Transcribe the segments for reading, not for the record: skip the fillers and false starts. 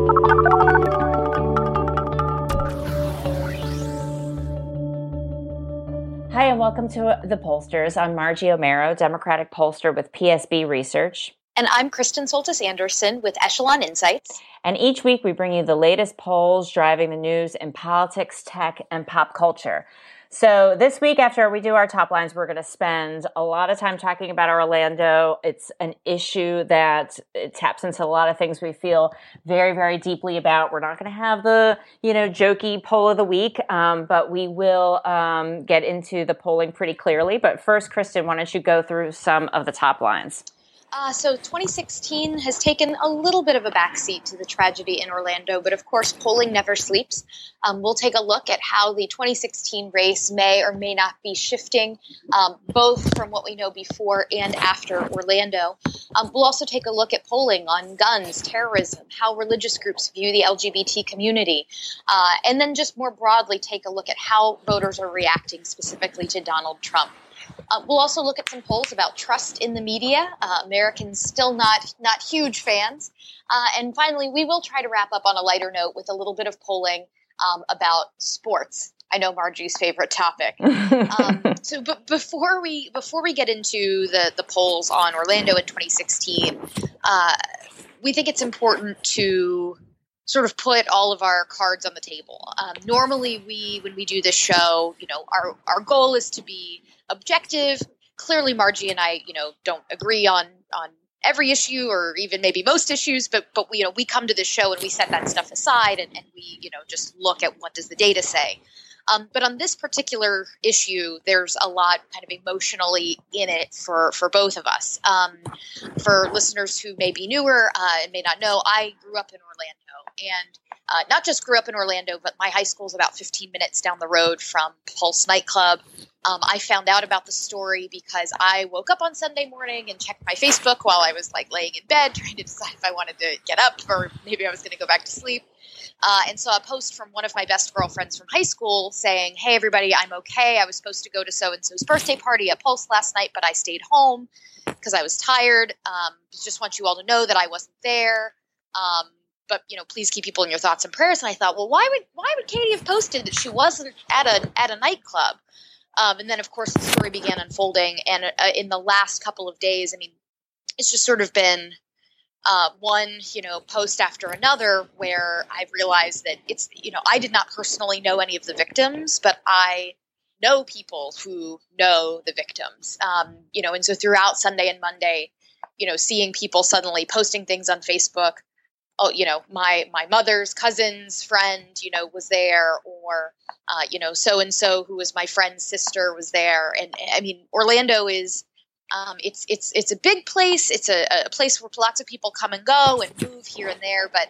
Hi, and welcome to The Pollsters. I'm Margie Omero, Democratic pollster with PSB Research. And I'm Kristen Soltis-Anderson with Echelon Insights. And each week we bring you the latest polls driving the news in politics, tech, and pop culture. So this week, after we do our top lines, we're going to spend a lot of time talking about Orlando. It's an issue that it taps into a lot of things we feel very, very deeply about. We're not going to have the, jokey poll of the week, but we will get into the polling pretty clearly. But first, Kristen, why don't you go through some of the top lines? So 2016 has taken a little bit of a backseat to the tragedy in Orlando, but of course, polling never sleeps. We'll take a look at how the 2016 race may or may not be shifting, both from what we know before and after Orlando. We'll also take a look at polling on guns, terrorism, how religious groups view the LGBT community, and then just more broadly take a look at how voters are reacting specifically to Donald Trump. We'll also look at some polls about trust in the media. Americans still not huge fans. And finally, we will try to wrap up on a lighter note with a little bit of polling about sports. I know Margie's favorite topic. But before we get into the polls on Orlando in 2016, we think it's important to sort of put all of our cards on the table. Normally, when we do this show, our goal is to be objective. Clearly, Margie and I, don't agree on every issue or even maybe most issues, but we come to this show and we set that stuff aside and we, just look at what does the data say. But on this particular issue, there's a lot kind of emotionally in it for both of us. For listeners who may be newer and may not know, I grew up in Orlando, and not just grew up in Orlando, but my high school is about 15 minutes down the road from Pulse nightclub. I found out about the story because I woke up on Sunday morning and checked my Facebook while I was laying in bed trying to decide if I wanted to get up or maybe I was going to go back to sleep. And saw a post from one of my best girlfriends from high school saying, "Hey, everybody, I'm okay. I was supposed to go to so-and-so's birthday party at Pulse last night, but I stayed home because I was tired. Just want you all to know that I wasn't there. But please keep people in your thoughts and prayers." And I thought, well, why would Katie have posted that she wasn't at a nightclub? And then, of course, the story began unfolding. And in the last couple of days, it's just sort of been one, post after another where I've realized that it's, I did not personally know any of the victims, but I know people who know the victims. And so throughout Sunday and Monday, seeing people suddenly posting things on Facebook. Oh, my mother's cousin's friend, was there, or, so-and-so who was my friend's sister was there. And Orlando is, it's a big place. It's a place where lots of people come and go and move here and there. But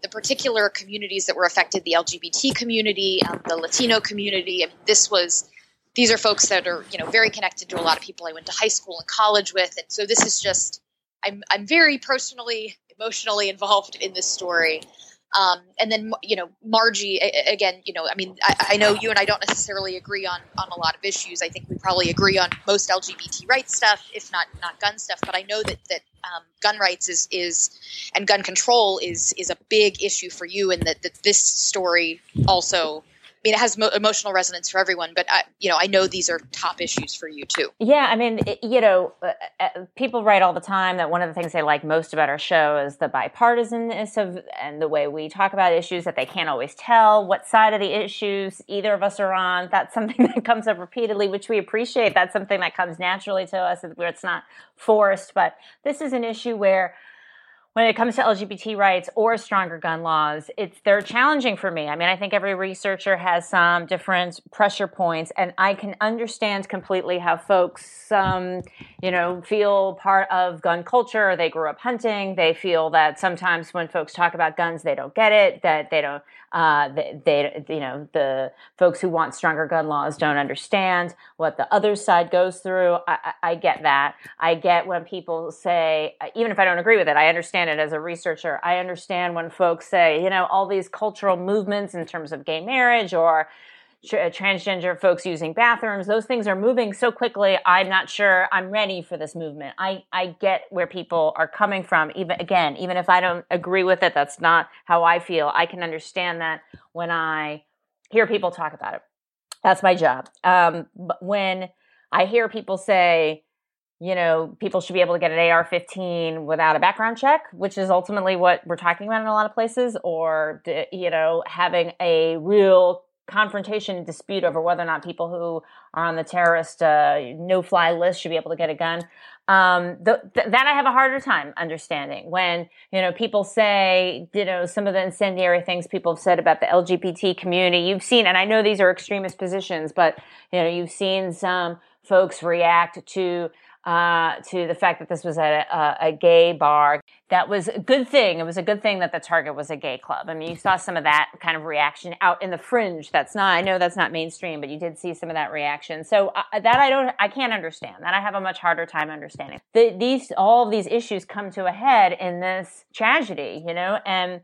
the particular communities that were affected, the LGBT community, the Latino community, these are folks that are, very connected to a lot of people I went to high school and college with. And so this is just, I'm very personally, emotionally involved in this story. And then, Margie, again, I know you and I don't necessarily agree on a lot of issues. I think we probably agree on most LGBT rights stuff, if not gun stuff. But I know that gun rights and gun control is a big issue for you, and that this story also mean, it has emotional resonance for everyone, but I know these are top issues for you too. Yeah. I mean, people write all the time that one of the things they like most about our show is the bipartisanness and the way we talk about issues, that they can't always tell what side of the issues either of us are on. That's something that comes up repeatedly, which we appreciate. That's something that comes naturally to us, where it's not forced. But this is an issue where, when it comes to LGBT rights or stronger gun laws, they're challenging for me. I mean, I think every researcher has some different pressure points, and I can understand completely how folks, feel part of gun culture. They grew up hunting. They feel that sometimes when folks talk about guns, they don't get it. That they don't, the folks who want stronger gun laws don't understand what the other side goes through. I get that. I get when people say, even if I don't agree with it, I understand it as a researcher. I understand when folks say, all these cultural movements in terms of gay marriage or transgender folks using bathrooms, those things are moving so quickly. I'm not sure I'm ready for this movement. I get where people are coming from. Even if I don't agree with it, that's not how I feel. I can understand that when I hear people talk about it. That's my job. But when I hear people say, people should be able to get an AR-15 without a background check, which is ultimately what we're talking about in a lot of places, or, having a real confrontation and dispute over whether or not people who are on the terrorist no-fly list should be able to get a gun. That I have a harder time understanding. When, people say, some of the incendiary things people have said about the LGBT community, you've seen, and I know these are extremist positions, but, you've seen some folks react to the fact that this was at a gay bar. That was a good thing. It was a good thing that the target was a gay club. I mean, you saw some of that kind of reaction out in the fringe. I know that's not mainstream, but you did see some of that reaction. So I can't understand. That I have a much harder time understanding. All of these issues come to a head in this tragedy, and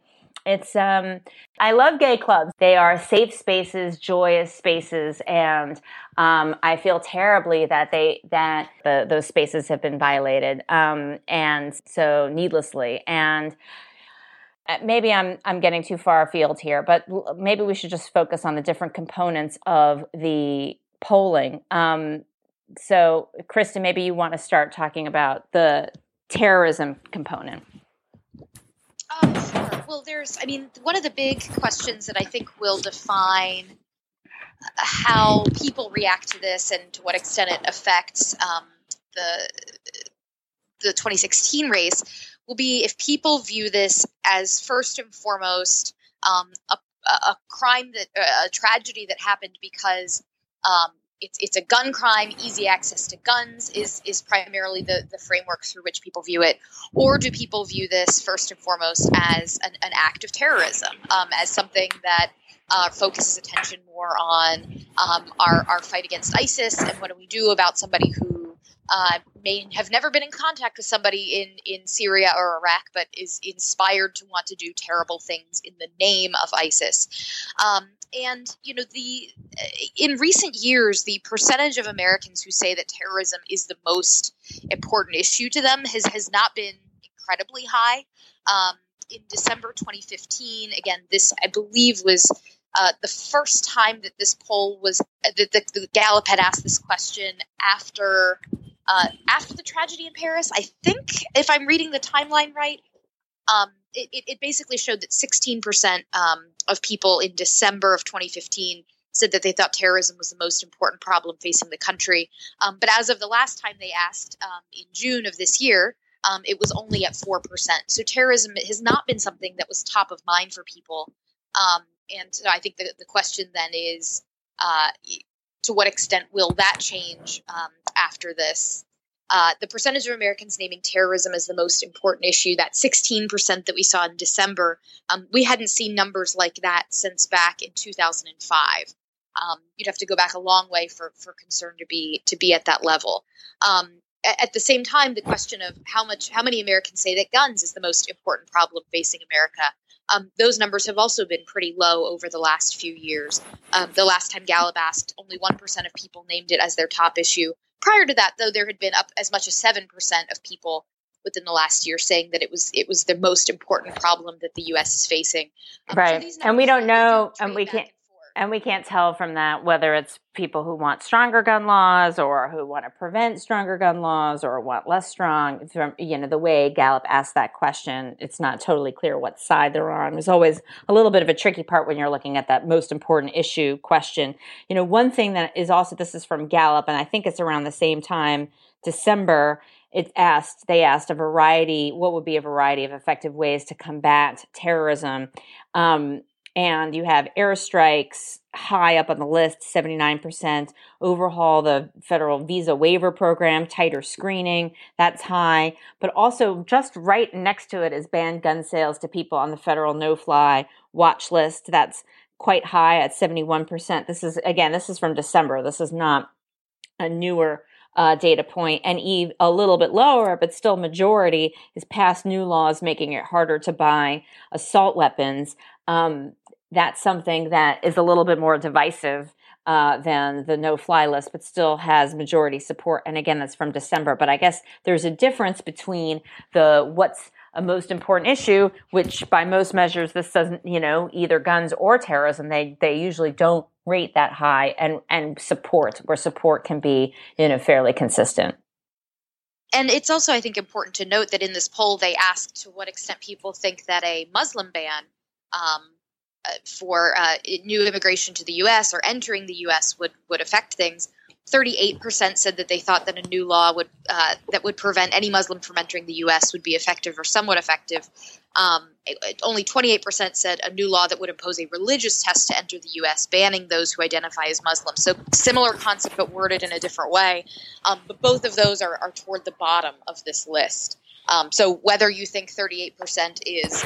it's, I love gay clubs. They are safe spaces, joyous spaces, and I feel terribly that those spaces have been violated, and so needlessly. And maybe I'm getting too far afield here, but maybe we should just focus on the different components of the polling. So, Kristen, maybe you want to start talking about the terrorism component. Sure. Well, one of the big questions that I think will define how people react to this and to what extent it affects the 2016 race will be if people view this as first and foremost a crime, a tragedy that happened because it's a gun crime. Easy access to guns is primarily the framework through which people view it. Or do people view this first and foremost as an act of terrorism, as something that focuses attention more on our fight against ISIS, and what do we do about somebody who may have never been in contact with somebody in Syria or Iraq, but is inspired to want to do terrible things in the name of ISIS. And, in recent years, the percentage of Americans who say that terrorism is the most important issue to them has not been incredibly high. In December 2015, again, this, I believe, was the first time that this poll was that the Gallup had asked this question after the tragedy in Paris. I think, if I'm reading the timeline right, it basically showed that 16% of people in December of 2015 said that they thought terrorism was the most important problem facing the country. But as of the last time they asked, in June of this year, it was only at 4%. So terrorism has not been something that was top of mind for people. And so I think the question then is, to what extent will that change after this? The percentage of Americans naming terrorism as the most important issue, that 16% that we saw in December, we hadn't seen numbers like that since back in 2005. You'd have to go back a long way for concern to be at that level. At the same time, the question of how many Americans say that guns is the most important problem facing America, those numbers have also been pretty low over the last few years. The last time Gallup asked, only 1% of people named it as their top issue. Prior to that, though, there had been up as much as 7% of people within the last year saying that it was the most important problem that the U.S. is facing. Right, so and we don't know, and we can't. And we can't tell from that whether it's people who want stronger gun laws or who want to prevent stronger gun laws or want less strong. You know, the way Gallup asked that question, it's not totally clear what side they're on. There's always a little bit of a tricky part when you're looking at that most important issue question. You know, one thing that is also, this is from Gallup, and I think it's around the same time, December, they asked a variety, what would be a variety of effective ways to combat terrorism. And you have airstrikes high up on the list, 79%, overhaul the federal visa waiver program, tighter screening, that's high. But also just right next to it is ban gun sales to people on the federal no-fly watch list. That's quite high at 71%. This is from December. This is not a newer data point, and a little bit lower, but still majority is past new laws making it harder to buy assault weapons. That's something that is a little bit more divisive than the no-fly list, but still has majority support. And again, that's from December. But I guess there's a difference between what's a most important issue, which by most measures, this doesn't, either guns or terrorism, they usually don't rate that high, and support can be, fairly consistent. And it's also, I think, important to note that in this poll, they asked to what extent people think that a Muslim ban for new immigration to the U.S. or entering the U.S. would affect things. 38% said that they thought that a new law that would prevent any Muslim from entering the U.S. would be effective or somewhat effective. Only 28% said a new law that would impose a religious test to enter the U.S., banning those who identify as Muslim. So similar concept, but worded in a different way. But both of those are toward the bottom of this list. So whether you think 38% is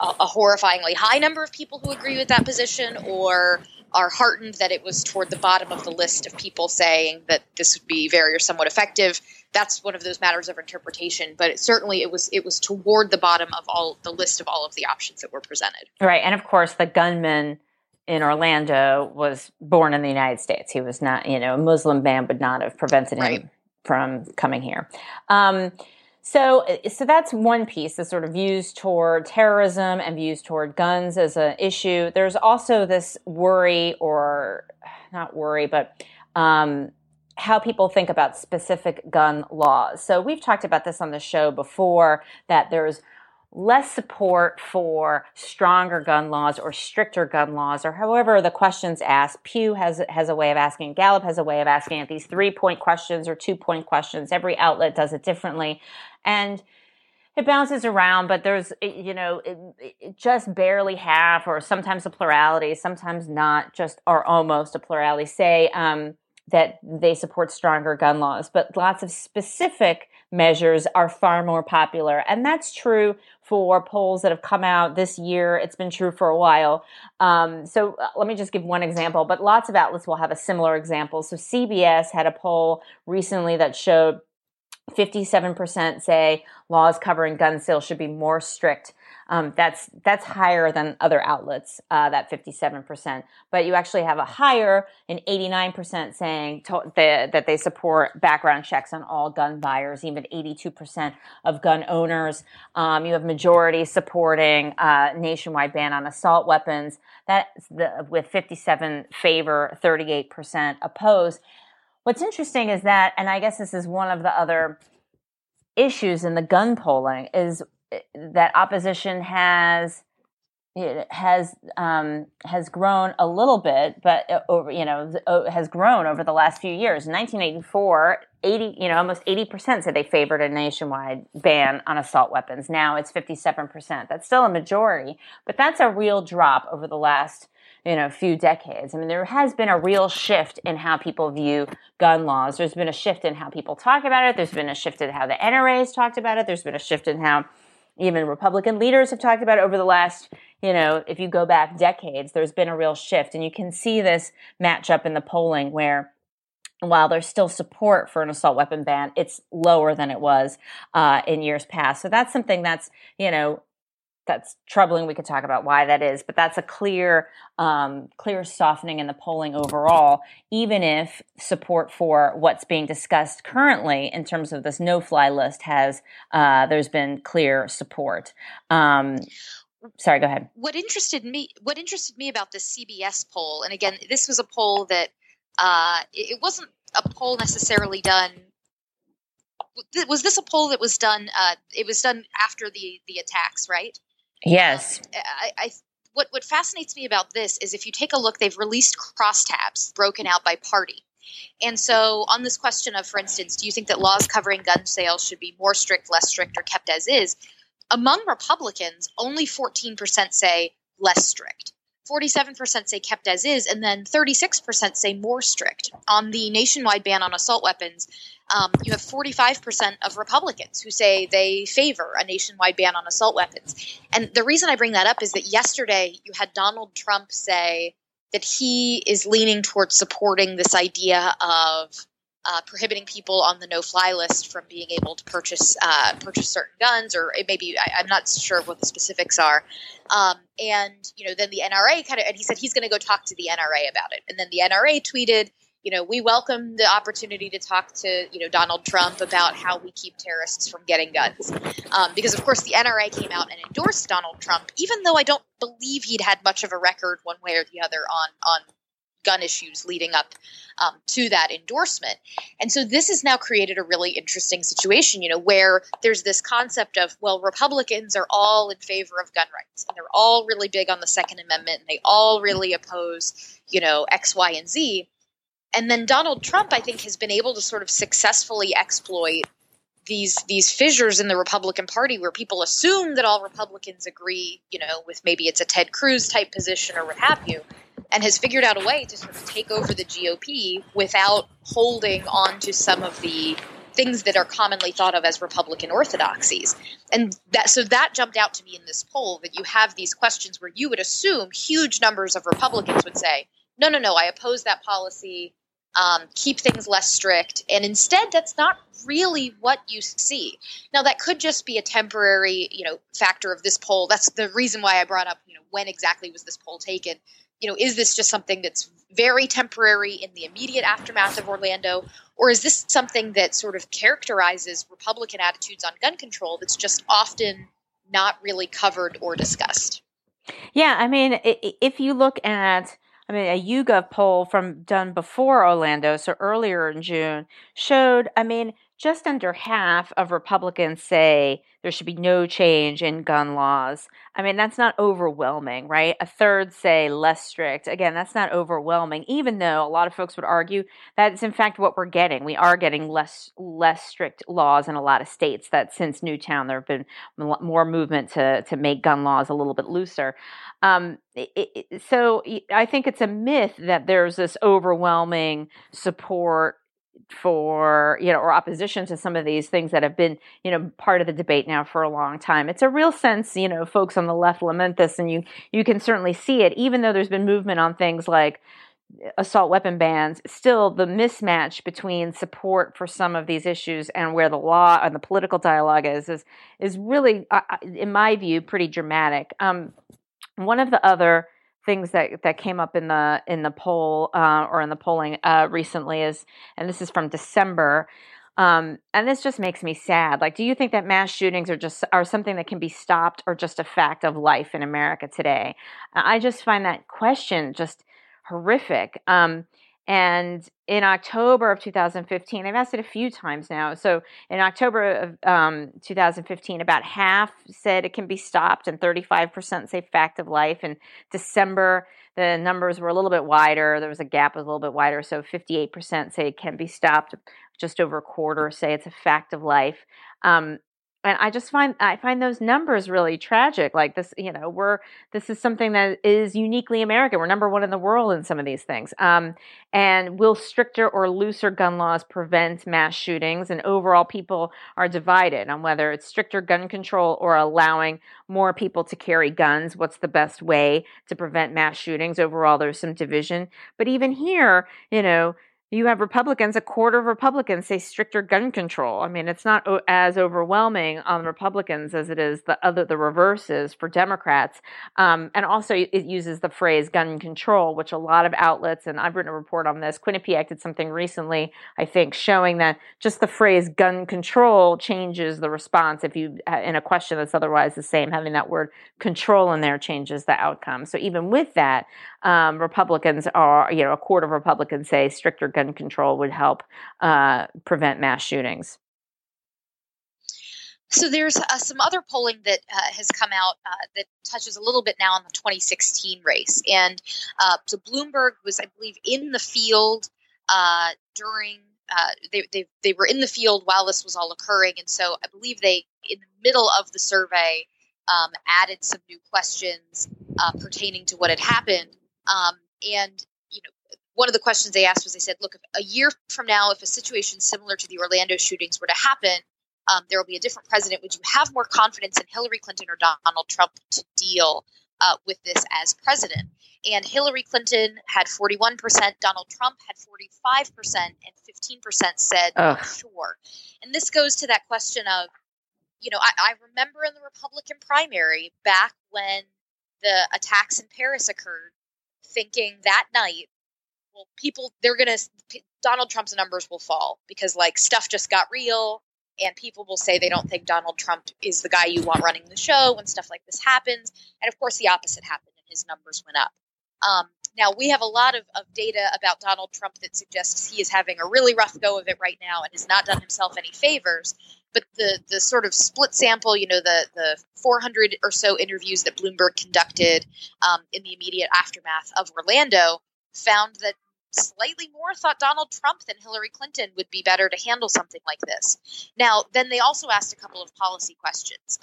a horrifyingly high number of people who agree with that position, or are heartened that it was toward the bottom of the list of people saying that this would be very or somewhat effective, that's one of those matters of interpretation. But it was toward the bottom of all the list of all of the options that were presented. Right. And of course, the gunman in Orlando was born in the United States. He was not, a Muslim ban would not have prevented him from coming here. So that's one piece, the sort of views toward terrorism and views toward guns as an issue. There's also this worry, or not worry, but how people think about specific gun laws. So we've talked about this on the show before, that there's less support for stronger gun laws or stricter gun laws, or however the question's asked. Pew has a way of asking, Gallup has a way of asking it, these 3-point questions or 2-point questions. Every outlet does it differently. And it bounces around, but there's, just barely half, or sometimes a plurality, sometimes not, just or almost a plurality, say that they support stronger gun laws. But lots of specific measures are far more popular. And that's true for polls that have come out this year. It's been true for a while. So let me just give one example, but lots of outlets will have a similar example. So CBS had a poll recently that showed 57% say laws covering gun sales should be more strict. That's higher than other outlets, that 57%. But you actually have an 89% saying that they support background checks on all gun buyers, even 82% of gun owners. You have majority supporting nationwide ban on assault weapons. With 57 favor, 38% oppose. What's interesting is that, and I guess this is one of the other issues in the gun polling, is that opposition has grown a little bit, but has grown over the last few years. In 1984, almost 80% said they favored a nationwide ban on assault weapons. Now it's 57%. That's still a majority, but that's a real drop over the last few decades. I mean, there has been a real shift in how people view gun laws. There's been a shift in how people talk about it. There's been a shift in how the NRA's talked about it. There's been a shift in how even Republican leaders have talked about it over the last, if you go back decades, there's been a real shift. And you can see this matchup in the polling where, while there's still support for an assault weapon ban, it's lower than it was in years past. So that's something that's, that's troubling. We could talk about why that is, but that's a clear softening in the polling overall, even if support for what's being discussed currently in terms of this no-fly list there's been clear support. Sorry, go ahead. What interested me about the CBS poll, and again, this was a poll that it wasn't a poll necessarily done. Was this a poll that was done? It was done after the attacks, right? Yes. What fascinates me about this is if you take a look, they've released crosstabs broken out by party. And so on this question of, for instance, do you think that laws covering gun sales should be more strict, less strict, or kept as is? Among Republicans, only 14% say less strict, 47% say kept as is, and then 36% say more strict. On the nationwide ban on assault weapons, you have 45% of Republicans who say they favor a nationwide ban on assault weapons. And the reason I bring that up is that yesterday you had Donald Trump say that he is leaning towards supporting this idea of prohibiting people on the no-fly list from being able to purchase certain guns, or it may be, I'm not sure what the specifics are. And, you know, then the NRA and he said he's going to go talk to the NRA about it. And then the NRA tweeted, you know, we welcome the opportunity to talk to, you know, Donald Trump about how we keep terrorists from getting guns. Because, of course, the NRA came out and endorsed Donald Trump, even though I don't believe he'd had much of a record one way or the other on gun issues leading up to that endorsement. And so this has now created a really interesting situation, you know, where there's this concept of, well, Republicans are all in favor of gun rights and they're all really big on the Second Amendment and they all really oppose, you know, X, Y, and Z. And then Donald Trump, I think, has been able to sort of successfully exploit these fissures in the Republican Party where people assume that all Republicans agree, you know, with maybe it's a Ted Cruz type position or what have you, and has figured out a way to sort of take over the GOP without holding on to some of the things that are commonly thought of as Republican orthodoxies. And that jumped out to me in this poll, that you have these questions where you would assume huge numbers of Republicans would say, no, I oppose that policy, keep things less strict. And instead, that's not really what you see. Now, that could just be a temporary, you know, factor of this poll. That's the reason why I brought up, you know, when exactly was this poll taken? You know, is this just something that's very temporary in the immediate aftermath of Orlando? Or is this something that sort of characterizes Republican attitudes on gun control that's just often not really covered or discussed? Yeah, I mean, if you look at, I mean, a YouGov poll done before Orlando, so earlier in June, showed, I mean, just under half of Republicans say there should be no change in gun laws. I mean, that's not overwhelming, right? A third say less strict. Again, that's not overwhelming, even though a lot of folks would argue that's in fact what we're getting. We are getting less strict laws in a lot of states. That since Newtown, there have been more movement to make gun laws a little bit looser. So I think it's a myth that there's this overwhelming support for, you know, or opposition to some of these things that have been, you know, part of the debate now for a long time. It's a real sense, you know, folks on the left lament this, and you can certainly see it, even though there's been movement on things like assault weapon bans. Still, the mismatch between support for some of these issues and where the law and the political dialogue is really, in my view, pretty dramatic. One of the other things that came up in the poll or in the polling recently is, and this is from December, and this just makes me sad. Like, do you think that mass shootings are something that can be stopped or just a fact of life in America today? I just find that question just horrific. And in October of 2015, I've asked it a few times now. So in October of 2015, about half said it can be stopped and 35% say fact of life. In December, the numbers were a little bit wider. There was a gap a little bit wider. So 58% say it can be stopped. Just over a quarter say it's a fact of life. And I just find those numbers really tragic. Like, this, you know, this is something that is uniquely American. We're number one in the world in some of these things. And will stricter or looser gun laws prevent mass shootings? And overall, people are divided on whether it's stricter gun control or allowing more people to carry guns. What's the best way to prevent mass shootings? Overall, there's some division. But even here, you know, You have Republicans, a quarter of Republicans say stricter gun control. I mean, it's not as overwhelming on Republicans as it is the reverse is for Democrats. And also it uses the phrase gun control, which a lot of outlets, and I've written a report on this, Quinnipiac did something recently, I think, showing that just the phrase gun control changes the response if you, in a question that's otherwise the same, having that word control in there changes the outcome. So even with that, Republicans are, you know, a quarter of Republicans say stricter gun control would help prevent mass shootings. So there's some other polling that has come out that touches a little bit now on the 2016 race. And so Bloomberg was, I believe, in the field during they were in the field while this was all occurring. And so I believe they, in the middle of the survey, added some new questions pertaining to what had happened. And, you know, one of the questions they asked was, they said, look, if a year from now, if a situation similar to the Orlando shootings were to happen, there will be a different president. Would you have more confidence in Hillary Clinton or Donald Trump to deal with this as president? And Hillary Clinton had 41%, Donald Trump had 45%, and 15% said, sure. And this goes to that question of, you know, I remember in the Republican primary back when the attacks in Paris occurred, thinking that night, well, people, they're going to, Donald Trump's numbers will fall because, like, stuff just got real and people will say they don't think Donald Trump is the guy you want running the show when stuff like this happens. And of course, the opposite happened and his numbers went up. Now, we have a lot of data about Donald Trump that suggests he is having a really rough go of it right now and has not done himself any favors. But the sort of split sample, you know, the 400 or so interviews that Bloomberg conducted in the immediate aftermath of Orlando found that slightly more thought Donald Trump than Hillary Clinton would be better to handle something like this. Now, then they also asked a couple of policy questions.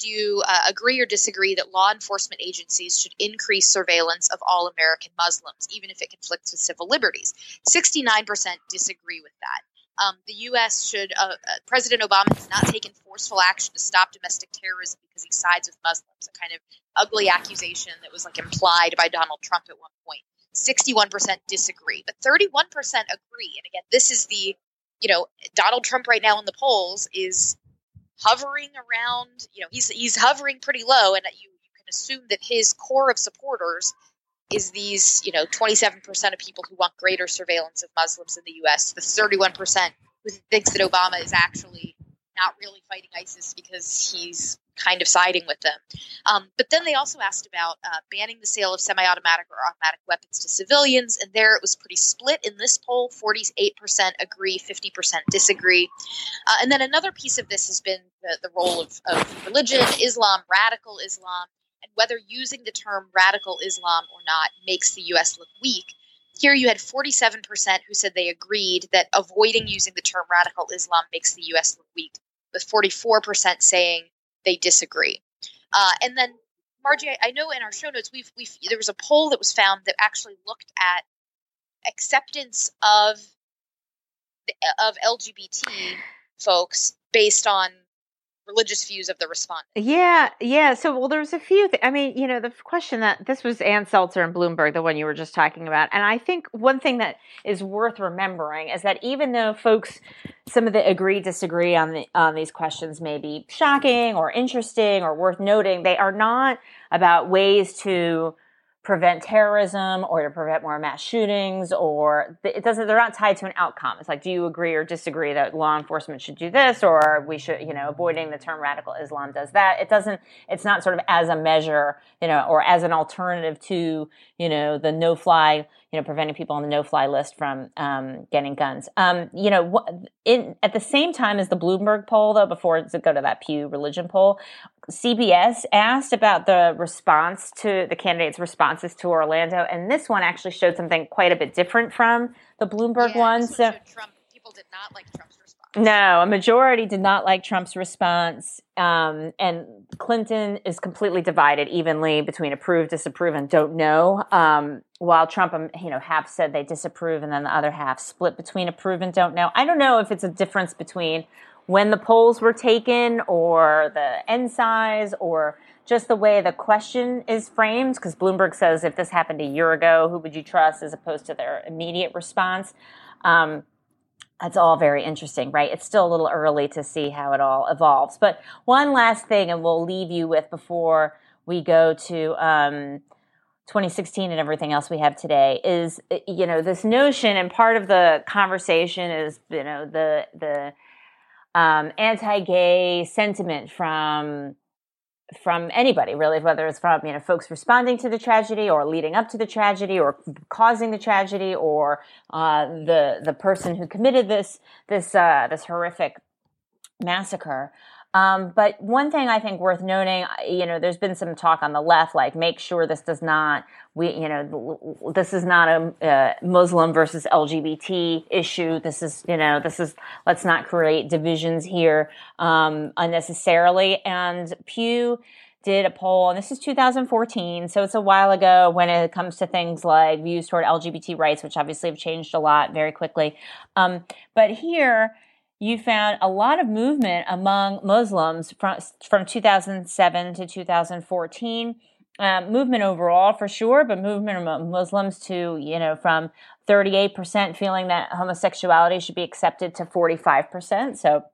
Do you agree or disagree that law enforcement agencies should increase surveillance of all American Muslims, even if it conflicts with civil liberties? 69% disagree with that. The U.S. should President Obama has not taken forceful action to stop domestic terrorism because he sides with Muslims, a kind of ugly accusation that was, like, implied by Donald Trump at one point. 61% disagree, but 31% agree. And again, this is the, you know, Donald Trump right now in the polls is hovering around, you know, he's hovering pretty low. And you can assume that his core of supporters is these, you know, 27% of people who want greater surveillance of Muslims in the U.S., the 31% who thinks that Obama is actually not really fighting ISIS because he's kind of siding with them. But then they also asked about banning the sale of semi-automatic or automatic weapons to civilians. And there it was pretty split in this poll. 48% agree, 50% disagree. And then another piece of this has been the role of religion, Islam, radical Islam, and whether using the term radical Islam or not makes the U.S. look weak. Here you had 47% who said they agreed that avoiding using the term radical Islam makes the U.S. look weak, with 44% saying they disagree. And then, Margie, I know in our show notes, there was a poll that was found that actually looked at acceptance of LGBT folks based on religious views of the respondents. Yeah. So, well, there's a few things. I mean, you know, the question that this was Ann Seltzer and Bloomberg, the one you were just talking about. And I think one thing that is worth remembering is that even though folks, some of the agree, disagree on these questions may be shocking or interesting or worth noting, they are not about ways to prevent terrorism or to prevent more mass shootings, or they're not tied to an outcome. It's like, do you agree or disagree that law enforcement should do this, or we should, you know, avoiding the term radical Islam does that? It's not sort of as a measure, you know, or as an alternative to, you know, the no-fly, you know, preventing people on the no-fly list from getting guns. You know, at the same time as the Bloomberg poll, though, before to go to that Pew religion poll, CBS asked about the response to the candidates' responses to Orlando, and this one actually showed something quite a bit different from the Bloomberg one. So Trump, people did not like Trump's response. No, a majority did not like Trump's response, and Clinton is completely divided evenly between approve, disapprove, and don't know. While Trump, you know, half said they disapprove, and then the other half split between approve and don't know. I don't know if it's a difference between when the polls were taken, or the end size, or just the way the question is framed, because Bloomberg says if this happened a year ago, who would you trust, as opposed to their immediate response. That's all very interesting, right? It's still a little early to see how it all evolves. But one last thing, and we'll leave you with before we go to 2016 and everything else we have today, is, you know, this notion, and part of the conversation is, you know, the anti-gay sentiment from anybody, really, whether it's from, you know, folks responding to the tragedy or leading up to the tragedy or causing the tragedy, or the person who committed this horrific massacre. But one thing I think worth noting, you know, there's been some talk on the left, like, make sure this is not a Muslim versus LGBT issue. This is, let's not create divisions here, unnecessarily. And Pew did a poll, and this is 2014, so it's a while ago, when it comes to things like views toward LGBT rights, which obviously have changed a lot very quickly. But here, you found a lot of movement among Muslims from 2007 to 2014. Movement overall, for sure, but movement among Muslims to, you know, from 38% feeling that homosexuality should be accepted to 45%. So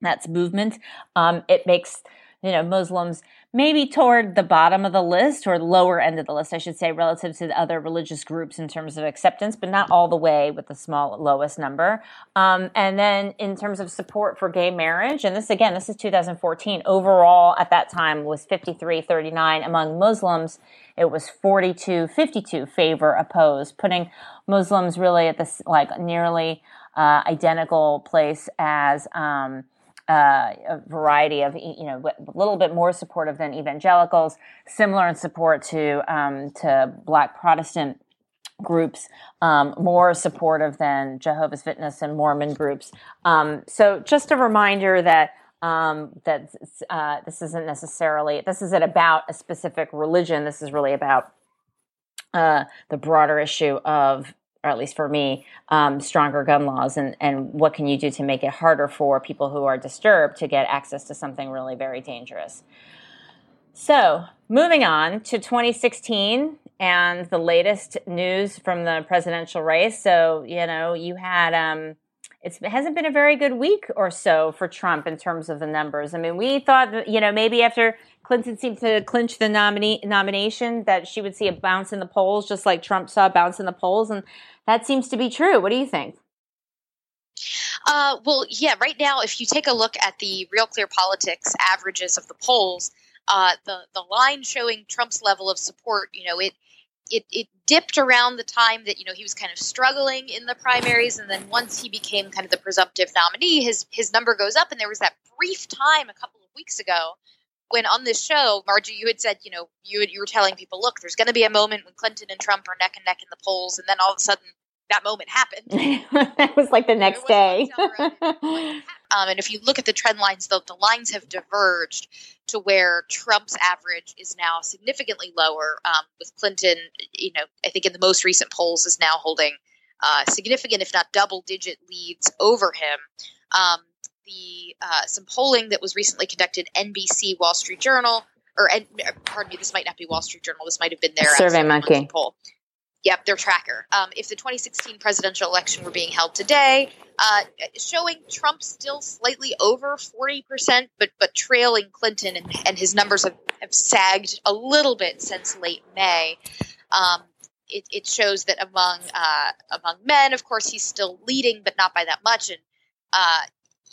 that's movement. It makes, you know, Muslims maybe toward the bottom of the list, or lower end of the list, I should say, relative to the other religious groups in terms of acceptance, but not all the way, with the lowest number. And then in terms of support for gay marriage, and this is 2014, overall at that time was 53-39 among Muslims. It was 42-52 favor opposed, putting Muslims really at this, like, nearly identical place as a variety of, you know, a little bit more supportive than evangelicals, similar in support to Black Protestant groups, more supportive than Jehovah's Witness and Mormon groups. So just a reminder that this isn't necessarily, this isn't about a specific religion. This is really about the broader issue of, or at least for me, stronger gun laws, and what can you do to make it harder for people who are disturbed to get access to something really very dangerous. So moving on to 2016 and the latest news from the presidential race. So, you know, you had, it hasn't been a very good week or so for Trump in terms of the numbers. I mean, we thought that, you know, maybe after Clinton seemed to clinch the nomination, that she would see a bounce in the polls, just like Trump saw a bounce in the polls. And that seems to be true. What do you think? Well, yeah, right now, if you take a look at the Real Clear Politics averages of the polls, the line showing Trump's level of support, you know, it dipped around the time that, you know, he was kind of struggling in the primaries. And then once he became kind of the presumptive nominee, his number goes up. And there was that brief time a couple of weeks ago when on this show, Margie, you had said, you know, you were telling people, look, there's going to be a moment when Clinton and Trump are neck and neck in the polls. And then all of a sudden that moment happened. That was like the next day. And if you look at the trend lines, the lines have diverged to where Trump's average is now significantly lower, with Clinton, you know, I think in the most recent polls is now holding significant, if not double digit leads over him. Some polling that was recently conducted, NBC Wall Street Journal, this might not be Wall Street Journal. This might have been their SurveyMonkey poll. Yep, their tracker. If the 2016 presidential election were being held today, showing Trump still slightly over 40%, but trailing Clinton, and his numbers have sagged a little bit since late May. It shows that among men, of course, he's still leading, but not by that much, and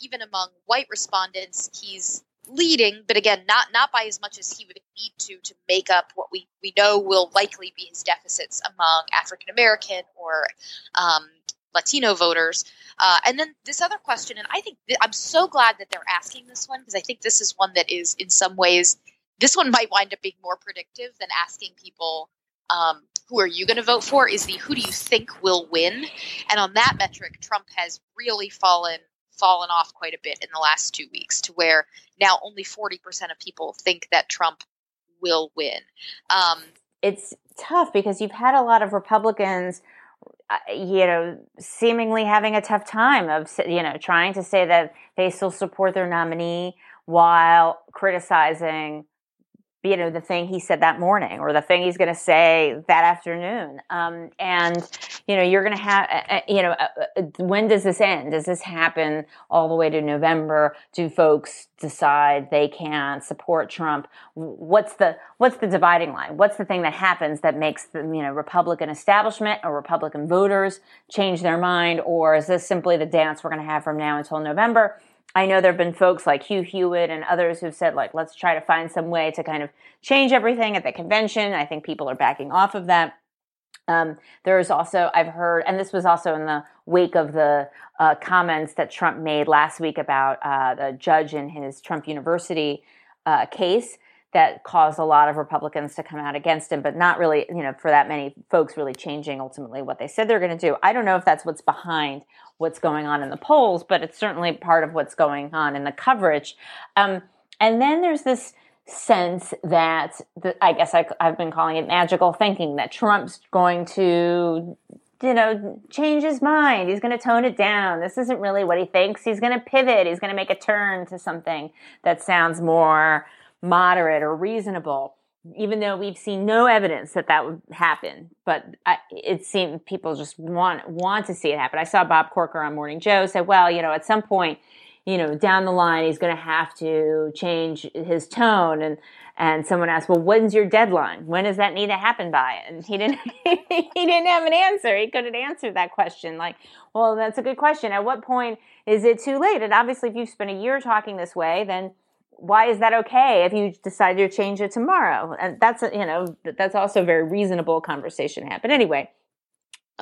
even among white respondents, he's leading, but again, not by as much as he would need to make up what we know will likely be his deficits among African American or Latino voters. And then this other question, and I think I'm so glad that they're asking this one, because I think this is one that is, in some ways, this one might wind up being more predictive than asking people, who are you going to vote for, is the who do you think will win? And on that metric, Trump has really fallen off quite a bit in the last 2 weeks, to where now only 40% of people think that Trump will win. It's tough because you've had a lot of Republicans, you know, seemingly having a tough time of, you know, trying to say that they still support their nominee while criticizing, you know, the thing he said that morning or the thing he's going to say that afternoon. And you know, you're going to have, you know, when does this end? Does this happen all the way to November? Do folks decide they can't support Trump? What's the dividing line? What's the thing that happens that makes the, you know, Republican establishment or Republican voters change their mind? Or is this simply the dance we're going to have from now until November? I know there have been folks like Hugh Hewitt and others who've said, like, let's try to find some way to kind of change everything at the convention. I think people are backing off of that. There's also, I've heard, and this was also in the wake of the comments that Trump made last week about the judge in his Trump University case that caused a lot of Republicans to come out against him, but not really, you know, for that many folks really changing ultimately what they said they're going to do. I don't know if that's what's behind what's going on in the polls, but it's certainly part of what's going on in the coverage. And then there's this sense that, I've been calling it magical thinking, that Trump's going to, you know, change his mind. He's going to tone it down. This isn't really what he thinks. He's going to pivot. He's going to make a turn to something that sounds more moderate or reasonable, even though we've seen no evidence that that would happen. But it seemed people just want to see it happen. I saw Bob Corker on Morning Joe say, well, you know, at some point, you know, down the line, he's going to have to change his tone. And someone asked, well, when's your deadline? When does that need to happen by? And he didn't have an answer. He couldn't answer that question. Like, well, that's a good question. At what point is it too late? And obviously, if you've spent a year talking this way, then why is that okay if you decide to change it tomorrow? And that's, you know, that's also a very reasonable conversation to have. But anyway,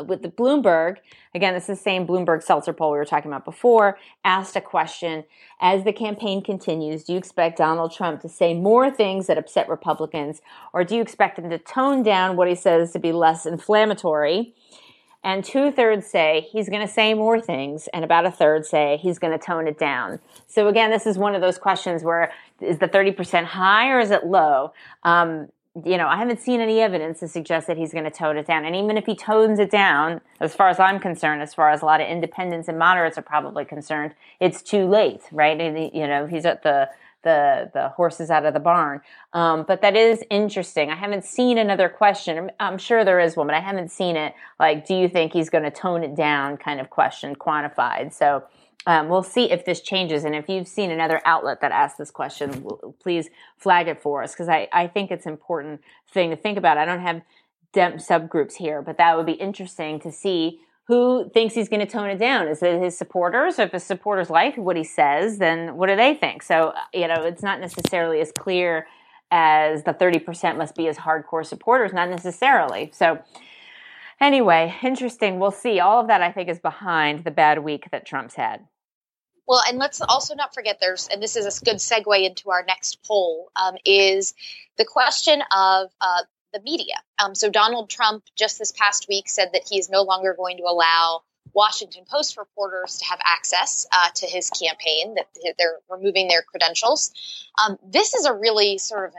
with the Bloomberg, again, this is the same Bloomberg Seltzer poll we were talking about before, asked a question, as the campaign continues, do you expect Donald Trump to say more things that upset Republicans, or do you expect him to tone down what he says to be less inflammatory? And 2/3 say he's going to say more things, and about 1/3 say he's going to tone it down. So again, this is one of those questions where, is the 30% high or is it low? You know, I haven't seen any evidence to suggest that he's going to tone it down. And even if he tones it down, as far as I'm concerned, as far as a lot of independents and moderates are probably concerned, it's too late, right? And, you know, he's at the horses out of the barn. But that is interesting. I haven't seen another question. I'm sure there is one, but I haven't seen it. Like, do you think he's going to tone it down kind of question quantified? So we'll see if this changes. And if you've seen another outlet that asked this question, please flag it for us, because I think it's an important thing to think about. I don't have subgroups here, but that would be interesting to see who thinks he's going to tone it down. Is it his supporters? If his supporters like what he says, then what do they think? So, you know, it's not necessarily as clear as the 30% must be his hardcore supporters, not necessarily. So anyway, interesting. We'll see. All of that, I think, is behind the bad week that Trump's had. Well, and let's also not forget and this is a good segue into our next poll, is the question of the media. So Donald Trump just this past week said that he is no longer going to allow Washington Post reporters to have access to his campaign, that they're removing their credentials. This is a really sort of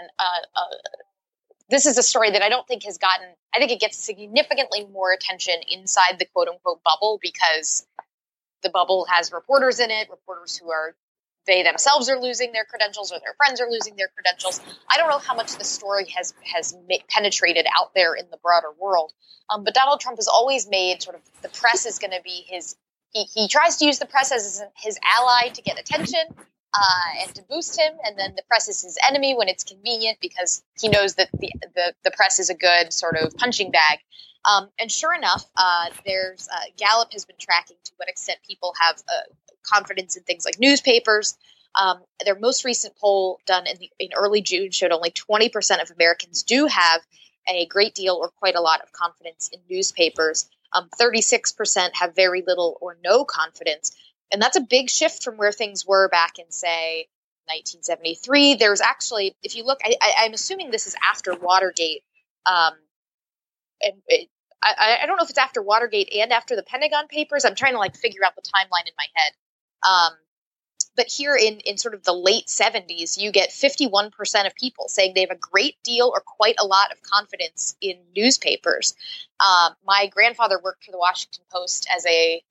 this is a story that I don't think has gotten, I think it gets significantly more attention inside the quote unquote bubble, because the bubble has reporters in it, reporters who are, they themselves are losing their credentials, or their friends are losing their credentials. I don't know how much the story has penetrated out there in the broader world. But Donald Trump has always made sort of the press is going to be his, he tries to use the press as his ally to get attention and to boost him. And then the press is his enemy when it's convenient, because he knows that the press is a good sort of punching bag. And sure enough, there's Gallup has been tracking to what extent people have confidence in things like newspapers. Their most recent poll done in early June showed only 20% of Americans do have a great deal or quite a lot of confidence in newspapers. 36% have very little or no confidence. And that's a big shift from where things were back in, say, 1973. There's actually, if you look, I'm assuming this is after Watergate, and I don't know if it's after Watergate and after the Pentagon Papers. I'm trying to like figure out the timeline in my head. But here in sort of the late 70s, you get 51% of people saying they have a great deal or quite a lot of confidence in newspapers. My grandfather worked for the Washington Post as a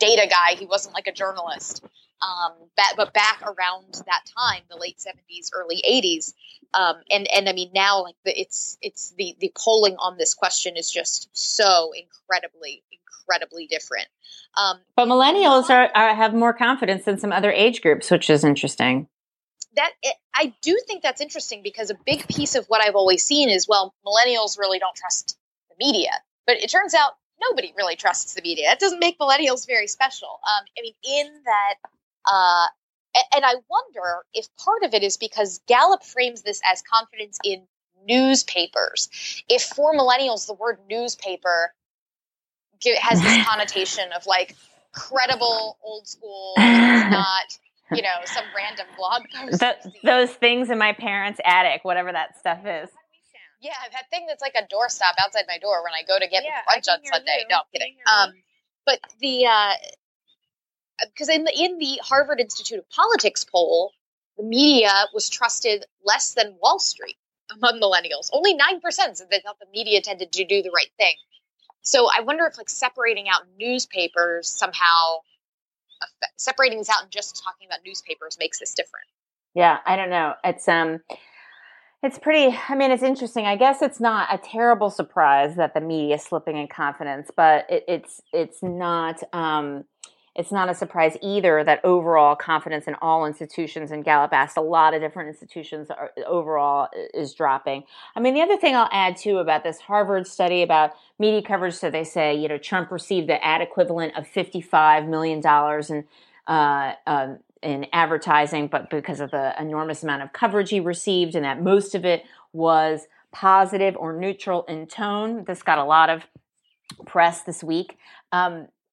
data guy. He wasn't like a journalist. But back around that time, the late 70s, early 80s, and I mean now, like the polling on this question is just so incredibly different. But millennials have more confidence than some other age groups, which is interesting. I do think that's interesting, because a big piece of what I've always seen is, well, millennials really don't trust the media, but it turns out nobody really trusts the media. That doesn't make millennials very special. I mean, in that. And I wonder if part of it is because Gallup frames this as confidence in newspapers. If for millennials, the word newspaper has this connotation of like credible, old school, not, you know, some random blog post. Those things in my parents' attic, whatever that stuff is. Yeah, that thing that's like a doorstop outside my door when I go to get lunch on Sunday. No, I'm kidding. But the... Because in the Harvard Institute of Politics poll, the media was trusted less than Wall Street among millennials. Only 9% said they thought the media tended to do the right thing. So I wonder if, like, separating out newspapers somehow, separating this out and just talking about newspapers makes this different. Yeah, I don't know. It's pretty, I mean, it's interesting. I guess it's not a terrible surprise that the media is slipping in confidence, but it's not... It's not a surprise either that overall confidence in all institutions, and Gallup asked a lot of different institutions, overall is dropping. I mean, the other thing I'll add too about this Harvard study about media coverage, so they say, you know, Trump received the ad equivalent of $55 million in advertising, but because of the enormous amount of coverage he received and that most of it was positive or neutral in tone, this got a lot of press this week.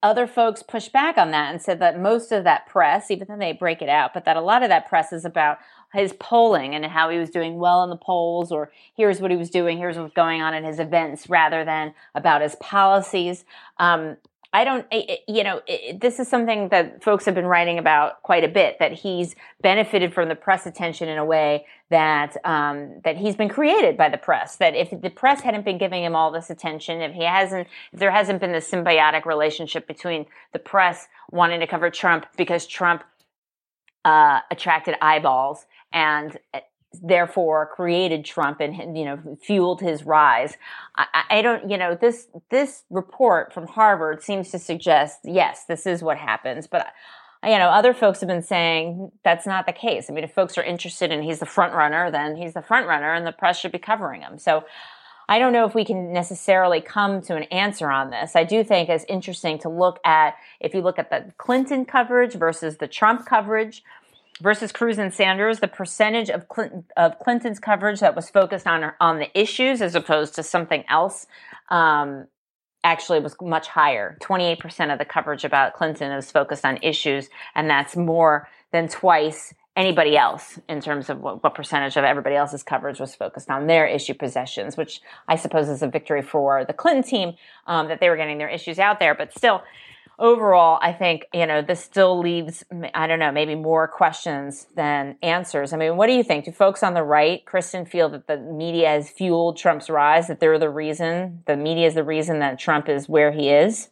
Other folks pushed back on that and said that most of that press, even though they break it out, but that a lot of that press is about his polling and how he was doing well in the polls, or here's what he was doing, here's what's going on in his events, rather than about his policies. This is something that folks have been writing about quite a bit, that he's benefited from the press attention in a way that that he's been created by the press, that if the press hadn't been giving him all this attention, if there hasn't been this symbiotic relationship between the press wanting to cover Trump because Trump attracted eyeballs and therefore created Trump and, you know, fueled his rise. This report from Harvard seems to suggest, yes, this is what happens. But, you know, other folks have been saying that's not the case. I mean, if folks are interested and he's the front runner, then he's the front runner and the press should be covering him. So I don't know if we can necessarily come to an answer on this. I do think it's interesting to look at, if you look at the Clinton coverage versus the Trump coverage, versus Cruz and Sanders, the percentage of Clinton's coverage that was focused on the issues as opposed to something else actually was much higher. 28% of the coverage about Clinton was focused on issues, and that's more than twice anybody else in terms of what percentage of everybody else's coverage was focused on their issue possessions, which I suppose is a victory for the Clinton team, that they were getting their issues out there. But still... Overall, I think, you know, this still leaves, I don't know, maybe more questions than answers. I mean, what do you think? Do folks on the right, Kristen, feel that the media has fueled Trump's rise, that they're the reason, the media is the reason that Trump is where he is?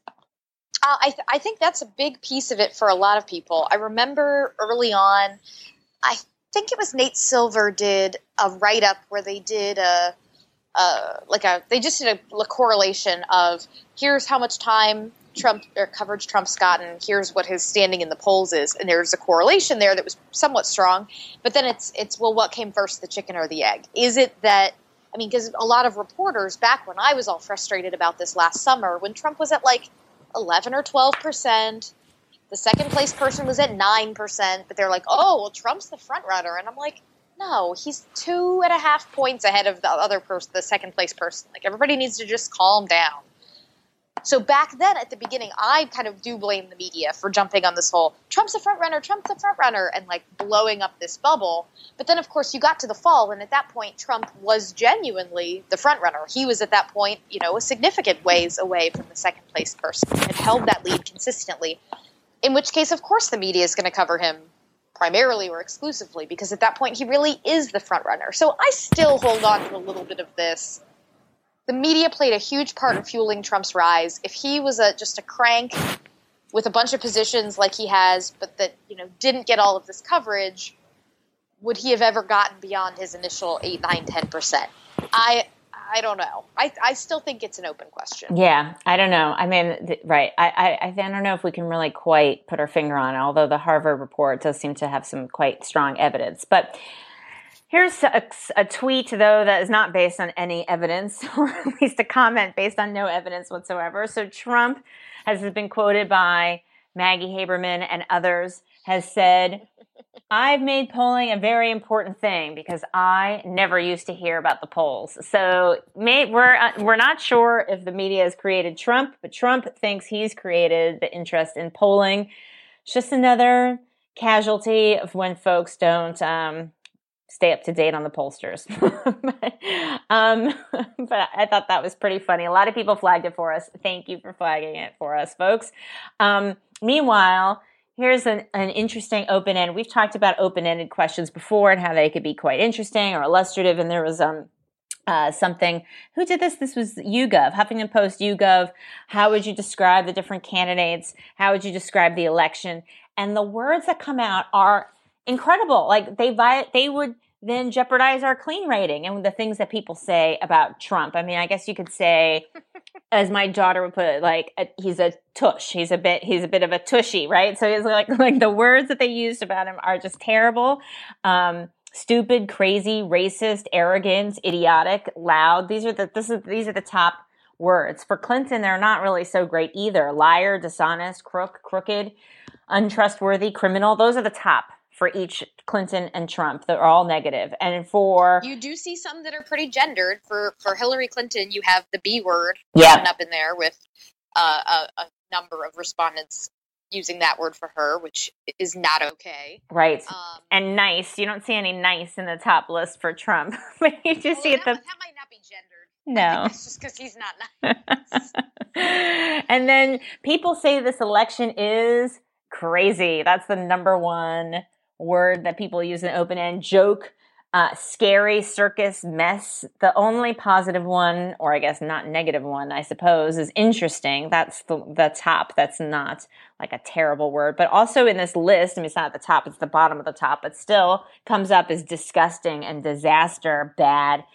I think that's a big piece of it for a lot of people. I remember early on, I think it was Nate Silver did a write-up where they did a correlation of here's how much time Trump or coverage Trump's gotten, here's what his standing in the polls is, and there's a correlation there that was somewhat strong. But then it's well, what came first, the chicken or the egg? Is it that, I mean, because a lot of reporters back when I was all frustrated about this last summer, when Trump was at like 11 or 12%, the second place person was at 9%, but they're like, oh well, Trump's the front runner, and I'm like, no, he's 2.5 points ahead of the other person, the second place person. Like, everybody needs to just calm down. So back then, at the beginning, I kind of do blame the media for jumping on this whole Trump's the front runner, and like blowing up this bubble. But then, of course, you got to the fall, and at that point, Trump was genuinely the front runner. He was at that point, you know, a significant ways away from the second place person and held that lead consistently, in which case, of course, the media is going to cover him primarily or exclusively, because at that point, he really is the front runner. So I still hold on to a little bit of this. The media played a huge part in fueling Trump's rise. If he was just a crank with a bunch of positions like he has, but that, you know, didn't get all of this coverage, would he have ever gotten beyond his initial 8, 9, 10%? I don't know. I still think it's an open question. Yeah, I don't know. I mean, right. I don't know if we can really quite put our finger on it, although the Harvard report does seem to have some quite strong evidence. But here's a tweet, though, that is not based on any evidence, or at least a comment based on no evidence whatsoever. So Trump has been quoted by Maggie Haberman and others, has said, "I've made polling a very important thing because I never used to hear about the polls." So we're not sure if the media has created Trump, but Trump thinks he's created the interest in polling. It's just another casualty of when folks don't stay up to date on the pollsters. But I thought that was pretty funny. A lot of people flagged it for us. Thank you for flagging it for us, folks. Meanwhile, here's an interesting open-ended. We've talked about open-ended questions before and how they could be quite interesting or illustrative. And there was something. Who did this? This was YouGov, Huffington Post, YouGov. How would you describe the different candidates? How would you describe the election? And the words that come out are incredible. Like they would then jeopardize our clean rating and the things that people say about Trump. I mean, I guess you could say, as my daughter would put it, like he's a tush. He's a bit of a tushy, right? So it's like the words that they used about him are just terrible. Stupid, crazy, racist, arrogant, idiotic, loud. These are the top words. For Clinton, they're not really so great either. Liar, dishonest, crook, crooked, untrustworthy, criminal. Those are the top for each Clinton and Trump. They're all negative. And for... You do see some that are pretty gendered. For Hillary Clinton, you have the B word up in there with a number of respondents using that word for her, which is not okay. Right. And nice. You don't see any nice in the top list for Trump. But you just see it. That might not be gendered. No. It's just because he's not nice. And then people say this election is crazy. That's the number one word that people use in open-end. Joke, scary, circus, mess. The only positive one, or I guess not negative one, I suppose, is interesting. That's the top. That's not like a terrible word. But also in this list, I mean, it's not at the top, it's the bottom of the top, but still comes up as disgusting and disaster, bad,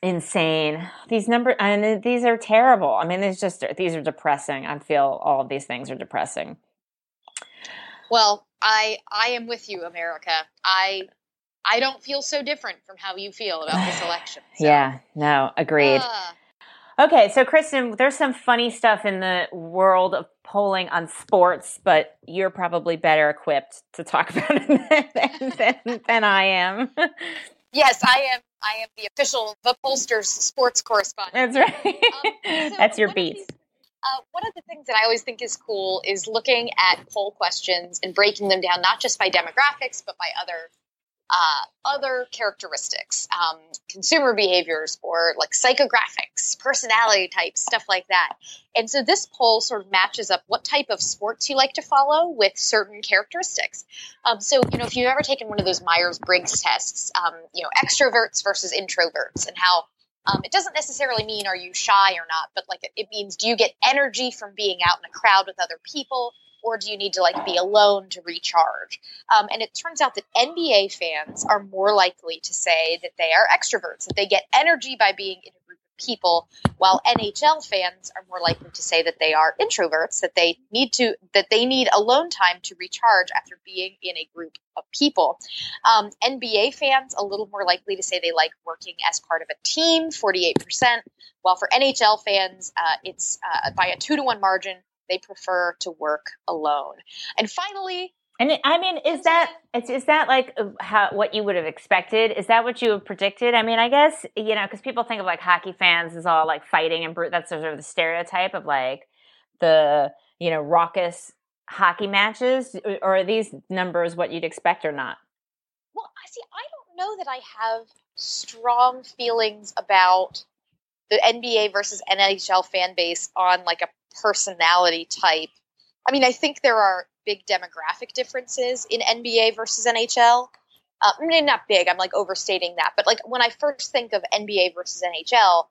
insane. These numbers, and these are terrible. I mean, these are depressing. I feel all of these things are depressing. Well, I am with you, America. I don't feel so different from how you feel about this election. So. Yeah, no, agreed. Okay, so Kristen, there's some funny stuff in the world of polling on sports, but you're probably better equipped to talk about it than I am. Yes, I am the official The Pollsters sports correspondent. That's right. That's your beat. One of the things that I always think is cool is looking at poll questions and breaking them down, not just by demographics, but by other characteristics, consumer behaviors, or like psychographics, personality types, stuff like that. And so this poll sort of matches up what type of sports you like to follow with certain characteristics. So, you know, if you've ever taken one of those Myers-Briggs tests, you know, extroverts versus introverts and how it doesn't necessarily mean are you shy or not, but like it means do you get energy from being out in a crowd with other people, or do you need to like be alone to recharge? And it turns out that NBA fans are more likely to say that they are extroverts, that they get energy by being in a group of people, while NHL fans are more likely to say that they are introverts, that they need alone time to recharge after being in a group of people. NBA fans a little more likely to say they like working as part of a team, 48%, while for NHL fans, it's by a 2-to-1 margin, they prefer to work alone. And finally, is that like what you would have expected? Is that what you have predicted? I mean, I guess, you know, because people think of like hockey fans as all like fighting and that's sort of the stereotype of like the, you know, raucous hockey matches. Or are these numbers what you'd expect or not? Well, see, I don't know that I have strong feelings about the NBA versus NHL fan base on like a personality type. I mean, I think there are big demographic differences in NBA versus NHL. I mean, not big, I'm like overstating that. But like when I first think of NBA versus NHL,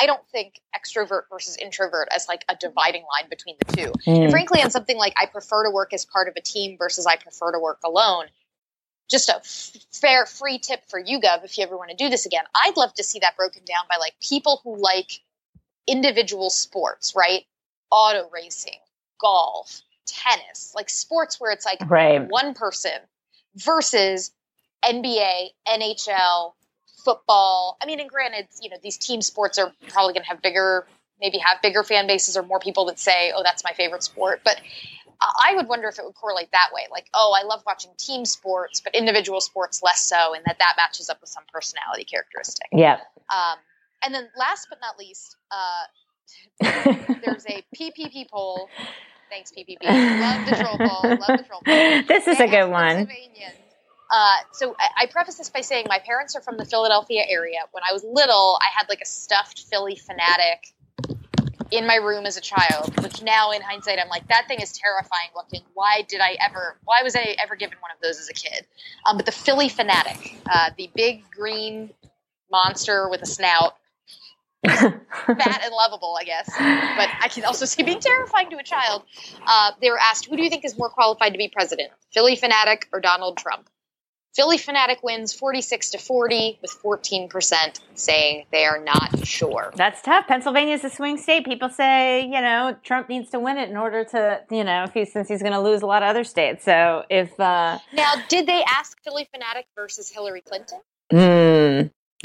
I don't think extrovert versus introvert as like a dividing line between the two. And frankly, on something like I prefer to work as part of a team versus I prefer to work alone, just a fair free tip for YouGov if you ever want to do this again. I'd love to see that broken down by like people who like individual sports, right? Auto racing, golf, tennis, like sports where it's like one person versus NBA, NHL, football. I mean, and granted, you know, these team sports are probably going to have bigger, maybe have bigger fan bases or more people that say, oh, that's my favorite sport. But I would wonder if it would correlate that way. Like, oh, I love watching team sports, but individual sports less so, and that matches up with some personality characteristic. Yeah. And then last but not least, there's a PPP poll. Thanks, PPP. Love the troll poll. This is a good one. So I preface this by saying my parents are from the Philadelphia area. When I was little, I had like a stuffed Philly Phanatic in my room as a child, which now in hindsight, I'm like, that thing is terrifying looking. Why was I ever given one of those as a kid? But the Philly Phanatic, the big green monster with a snout, fat and lovable, I guess, but I can also see being terrifying to a child. They were asked, who do you think is more qualified to be president, Philly Phanatic or Donald Trump? Philly Phanatic wins 46-40 with 14% saying they are not sure. That's tough. Pennsylvania is a swing state. People say, you know, Trump needs to win it in order to, you know, since he's going to lose a lot of other states. So if now, did they ask Philly Phanatic versus Hillary Clinton?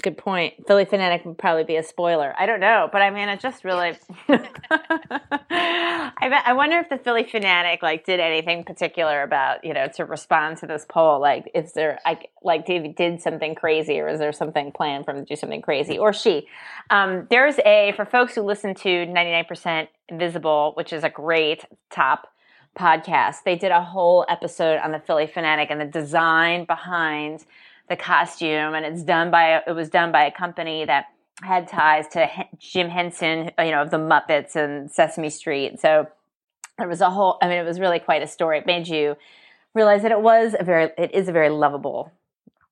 Good point. Philly Phanatic would probably be a spoiler. I don't know, but I mean, it just really. I wonder if the Philly Phanatic like did anything particular about, you know, to respond to this poll. Like, is there like David did something crazy, or is there something planned for him to do something crazy, or she? There's a for folks who listen to 99% Invisible, which is a great top podcast. They did a whole episode on the Philly Phanatic and the design behind the costume, and it was done by a company that had ties to Jim Henson, you know, of the Muppets and Sesame Street. So there was a whole, I mean, it was really quite a story. It made you realize that it is a very lovable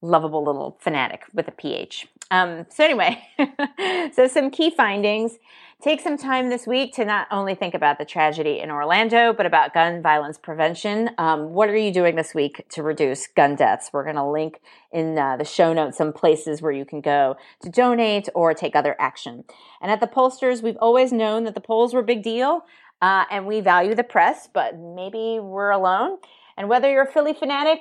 little fanatic with a PH. So anyway, so some key findings. Take some time this week to not only think about the tragedy in Orlando, but about gun violence prevention. What are you doing this week to reduce gun deaths? We're going to link in the show notes some places where you can go to donate or take other action. And at The Pollsters, we've always known that the polls were a big deal, and we value the press, but maybe we're alone. And whether you're a Philly fanatic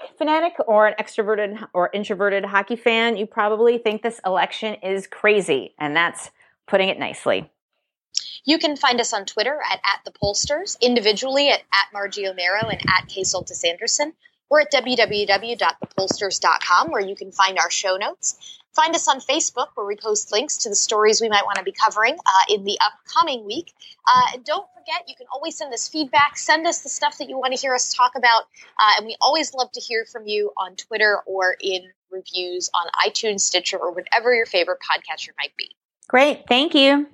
or an extroverted or introverted hockey fan, you probably think this election is crazy, and that's putting it nicely. You can find us on Twitter at The Pollsters, individually at Margie Omero and at K. Soltis-Anderson. We're at www.thepollsters.com, where you can find our show notes. Find us on Facebook, where we post links to the stories we might want to be covering in the upcoming week. And don't forget, you can always send us feedback. Send us the stuff that you want to hear us talk about. And we always love to hear from you on Twitter or in reviews on iTunes, Stitcher, or whatever your favorite podcatcher might be. Great. Thank you.